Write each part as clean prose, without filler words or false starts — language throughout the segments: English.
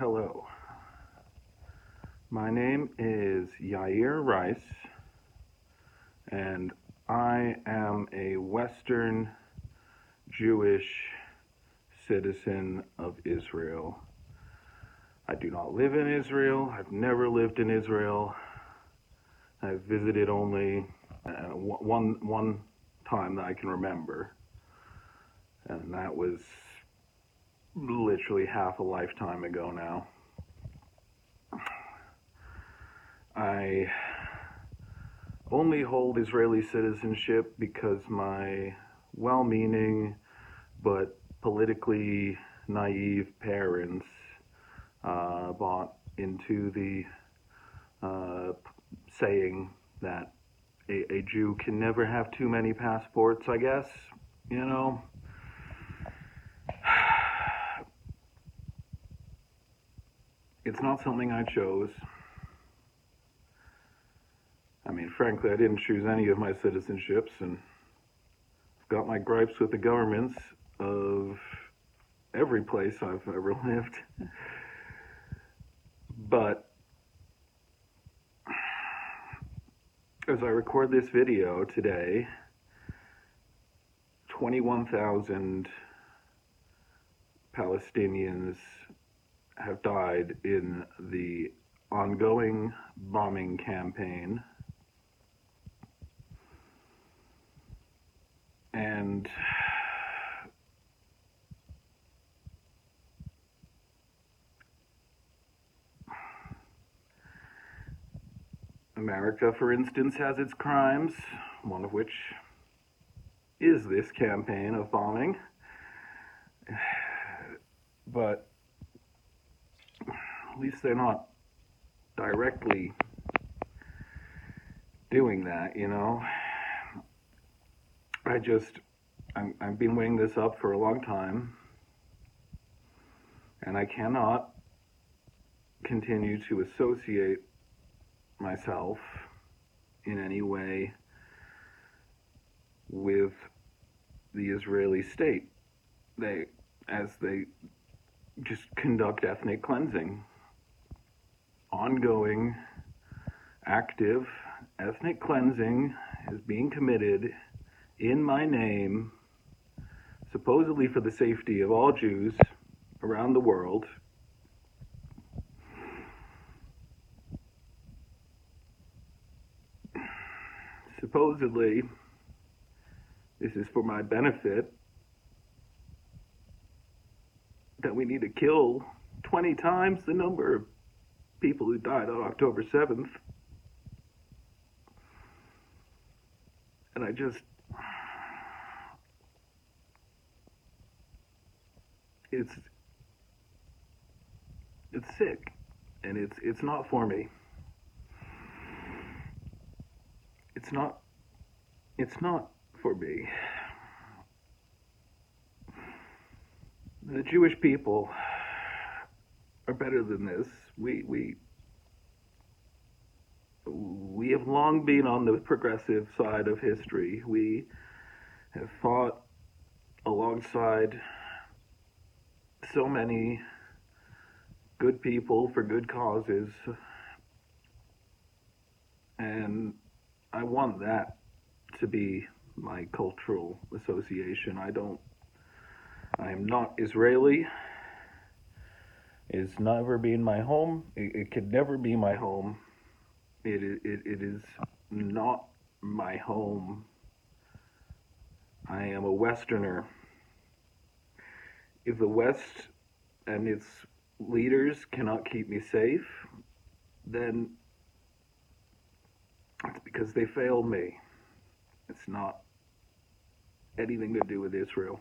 Hello, my name is Yair Rice, and I am a Western Jewish citizen of Israel. I do not live in Israel. I've never lived in Israel. I've visited only one time that I can remember, and that was literally half a lifetime ago now. I only hold Israeli citizenship because my well-meaning but politically naive parents bought into the saying that a Jew can never have too many passports, I guess, you know. It's not something I chose. I mean, frankly, I didn't choose any of my citizenships, and I've got my gripes with the governments of every place I've ever lived. But as I record this video today, 21,000 Palestinians have died in the ongoing bombing campaign, and America, for instance, has its crimes, one of which is this campaign of bombing. But at least they're not directly doing that, you know. I've been weighing this up for a long time, and I cannot continue to associate myself in any way with the Israeli state. They just conduct ethnic cleansing. Ongoing, active ethnic cleansing is being committed in my name, supposedly for the safety of all Jews around the world. Supposedly, this is for my benefit, that we need to kill 20 times the number of people who died on October 7th. And it's sick, and it's not for me. It's not for me. The Jewish people are better than this. We have long been on the progressive side of history. We have fought alongside so many good people for good causes, and I want that to be my cultural association. I am not Israeli. It's never been my home. It could never be my home. It is not my home. I am a Westerner. If the West and its leaders cannot keep me safe, then it's because they failed me. It's not anything to do with Israel.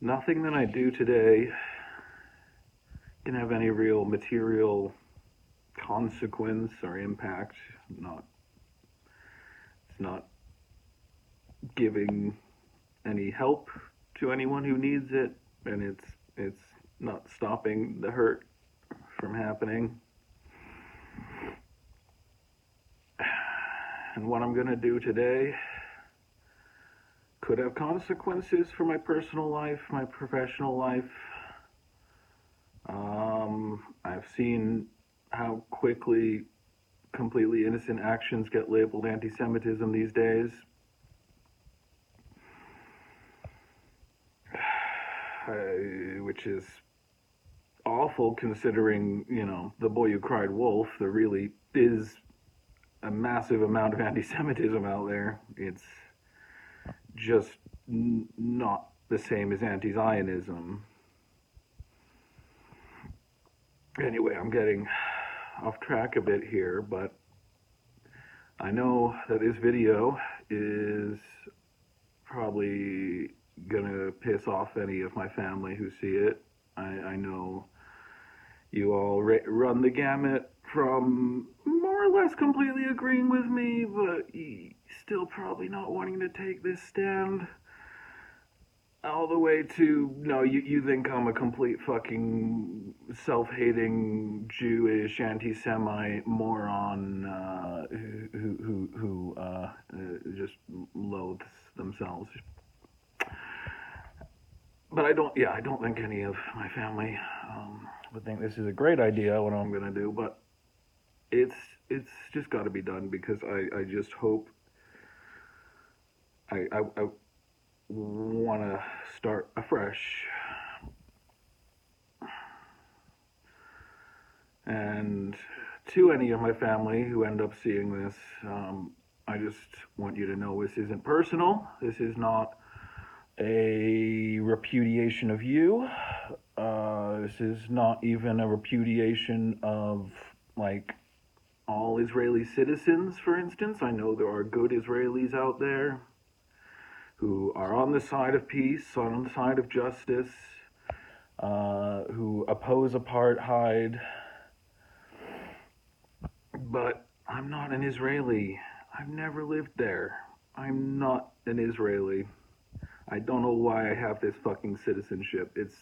Nothing that I do today can have any real material consequence or impact. It's not giving any help to anyone who needs it, and it's not stopping the hurt from happening. And what I'm going to do today, could have consequences for my personal life, my professional life. I've seen how quickly completely innocent actions get labeled anti-Semitism these days. Which is awful, considering, you know, The Boy Who Cried Wolf, there really is a massive amount of anti-Semitism out there. It's just not the same as anti-Zionism. Anyway, I'm getting off track a bit here, but I know that this video is probably gonna piss off any of my family who see it. I know you all run the gamut from more or less completely agreeing with me, but still probably not wanting to take this stand, all the way to, no, you think I'm a complete fucking self-hating Jewish anti-Semite moron who just loathes themselves. But I don't think any of my family would think this is a great idea, what I'm going to do, but it's just got to be done, because I just hope, I want to start afresh. And to any of my family who end up seeing this, I just want you to know this isn't personal. This is not a repudiation of you. This is not even a repudiation of, like, all Israeli citizens, for instance. I know there are good Israelis out there who are on the side of peace, on the side of justice, who oppose apartheid. But I'm not an Israeli. I've never lived there. I'm not an Israeli. I don't know why I have this fucking citizenship. It's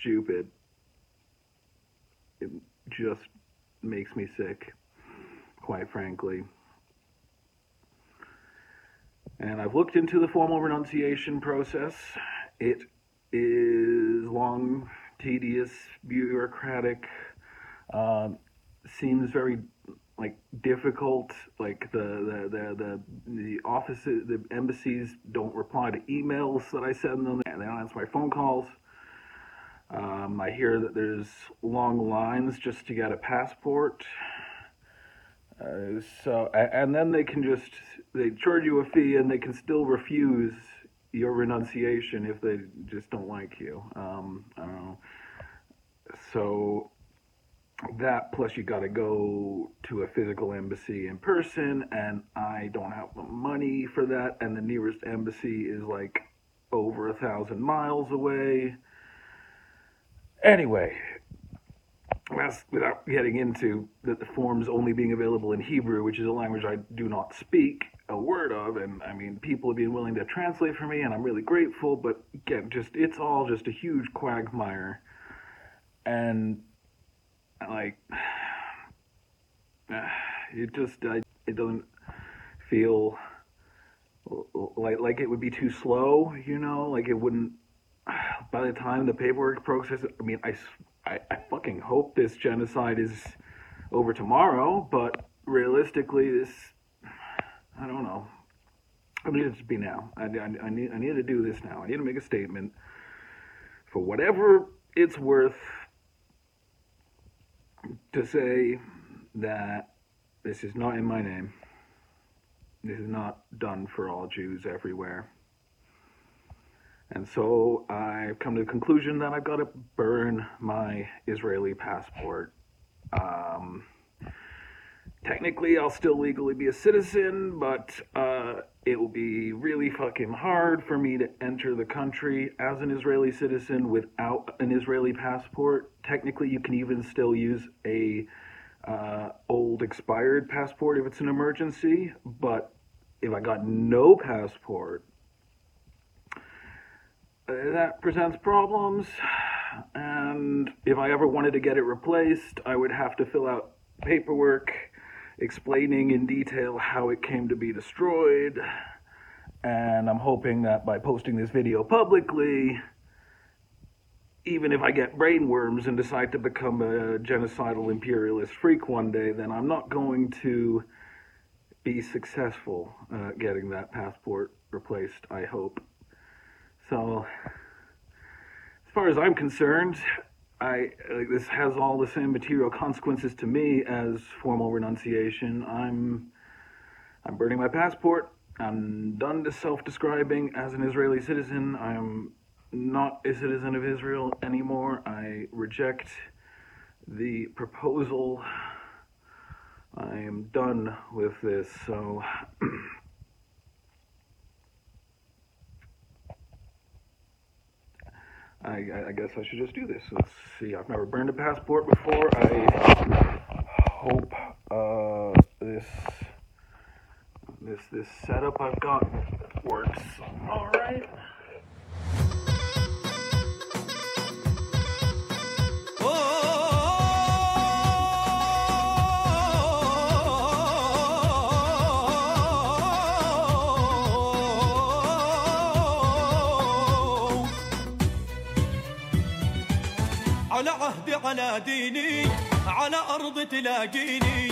stupid. It just makes me sick, quite frankly. And I've looked into the formal renunciation process. It is long, tedious, bureaucratic, seems very, like, difficult. Like the offices, the embassies don't reply to emails that I send them, and they don't answer my phone calls. I hear that there's long lines just to get a passport. So, and then they charge you a fee, and they can still refuse your renunciation if they just don't like you. I don't know. So that, plus you got to go to a physical embassy in person, and I don't have the money for that, and the nearest embassy is like over 1,000 miles away. Anyway, that's without getting into the forms only being available in Hebrew, which is a language I do not speak a word of, and I mean, people have been willing to translate for me, and I'm really grateful, but again, just, it's all just a huge quagmire. And like, it just, it doesn't feel like it would be too slow, you know, like it wouldn't, by the time the paperwork process, I mean, I fucking hope this genocide is over tomorrow, but realistically, this, I don't know, I need it to be now. I need to do this now. I need to make a statement for whatever it's worth, to say that this is not in my name. This is not done for all Jews everywhere. And so I've come to the conclusion that I've got to burn my Israeli passport. Technically, I'll still legally be a citizen, but it will be really fucking hard for me to enter the country as an Israeli citizen without an Israeli passport. Technically, you can even still use a old expired passport if it's an emergency, but if I got no passport, that presents problems. And if I ever wanted to get it replaced, I would have to fill out paperwork explaining in detail how it came to be destroyed, And I'm hoping that by posting this video publicly, even if I get brainworms and decide to become a genocidal imperialist freak one day, then I'm not going to be successful getting that passport replaced, I hope. So, as far as I'm concerned, this has all the same material consequences to me as formal renunciation. I'm burning my passport. I'm done to self-describing as an Israeli citizen. I'm not a citizen of Israel anymore. I reject the proposal. I am done with this, so... I guess I should just do this. Let's see, I've never burned a passport before. I hope this setup I've got works all right. على عهدي على ديني على أرض تلاقيني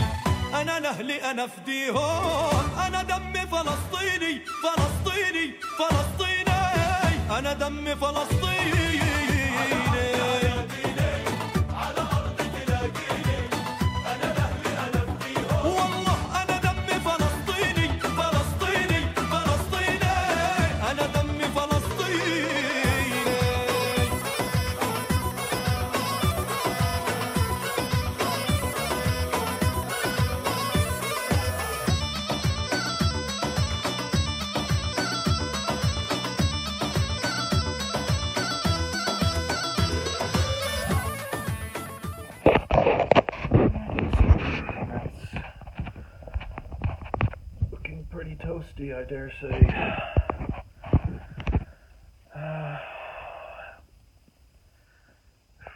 أنا لأهلي أنا فديهم أنا دمي فلسطيني فلسطيني فلسطيني أنا دمي فلسطيني على أرض تلاقيني أنا لأهلي أنا فديهم والله أنا دمي فلسطيني فلسطيني فلسطيني أنا دمي فلسطيني I dare say.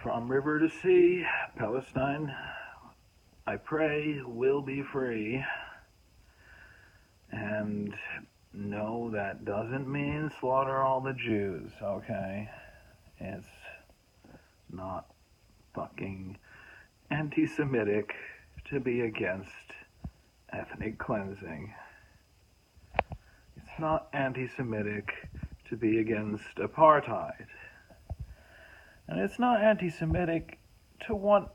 From river to sea, Palestine, I pray, will be free. And no, that doesn't mean slaughter all the Jews, okay? It's not fucking anti-Semitic to be against ethnic cleansing. It's not anti-Semitic to be against apartheid. And it's not anti-Semitic to want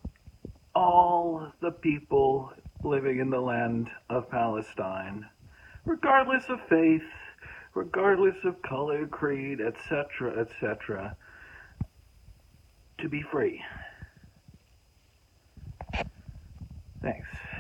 all the people living in the land of Palestine, regardless of faith, regardless of color, creed, etc., etc., to be free. Thanks.